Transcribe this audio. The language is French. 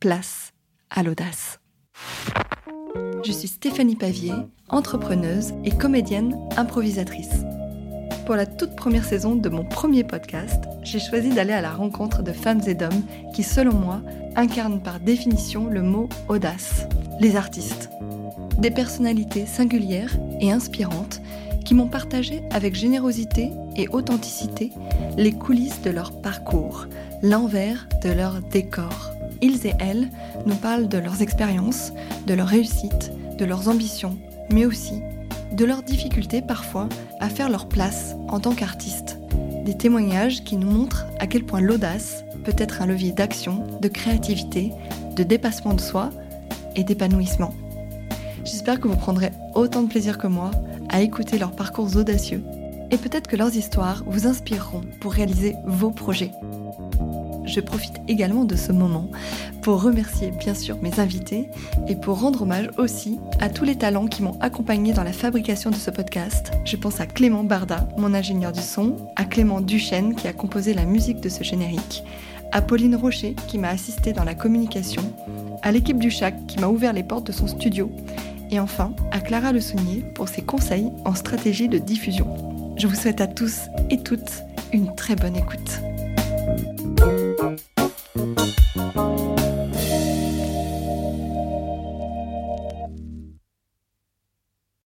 place à l'audace. Je suis Stéphanie Pavier, entrepreneuse et comédienne improvisatrice. Pour la toute première saison de mon premier podcast, j'ai choisi d'aller à la rencontre de femmes et d'hommes qui, selon moi, incarnent par définition le mot « audace », les artistes. Des personnalités singulières et inspirantes qui m'ont partagé avec générosité et authenticité les coulisses de leur parcours, l'envers de leur décor. Ils et elles nous parlent de leurs expériences, de leurs réussites, de leurs ambitions, mais aussi de leurs difficultés parfois à faire leur place en tant qu'artistes. Des témoignages qui nous montrent à quel point l'audace peut être un levier d'action, de créativité, de dépassement de soi et d'épanouissement. J'espère que vous prendrez autant de plaisir que moi à écouter leurs parcours audacieux et peut-être que leurs histoires vous inspireront pour réaliser vos projets. Je profite également de ce moment pour remercier bien sûr mes invités et pour rendre hommage aussi à tous les talents qui m'ont accompagnée dans la fabrication de ce podcast. Je pense à Clément Bardat, mon ingénieur du son, à Clément Duchesne qui a composé la musique de ce générique, à Pauline Rocher qui m'a assistée dans la communication, à l'équipe du Chac qui m'a ouvert les portes de son studio et enfin à Clara Le Sounier pour ses conseils en stratégie de diffusion. Je vous souhaite à tous et toutes une très bonne écoute.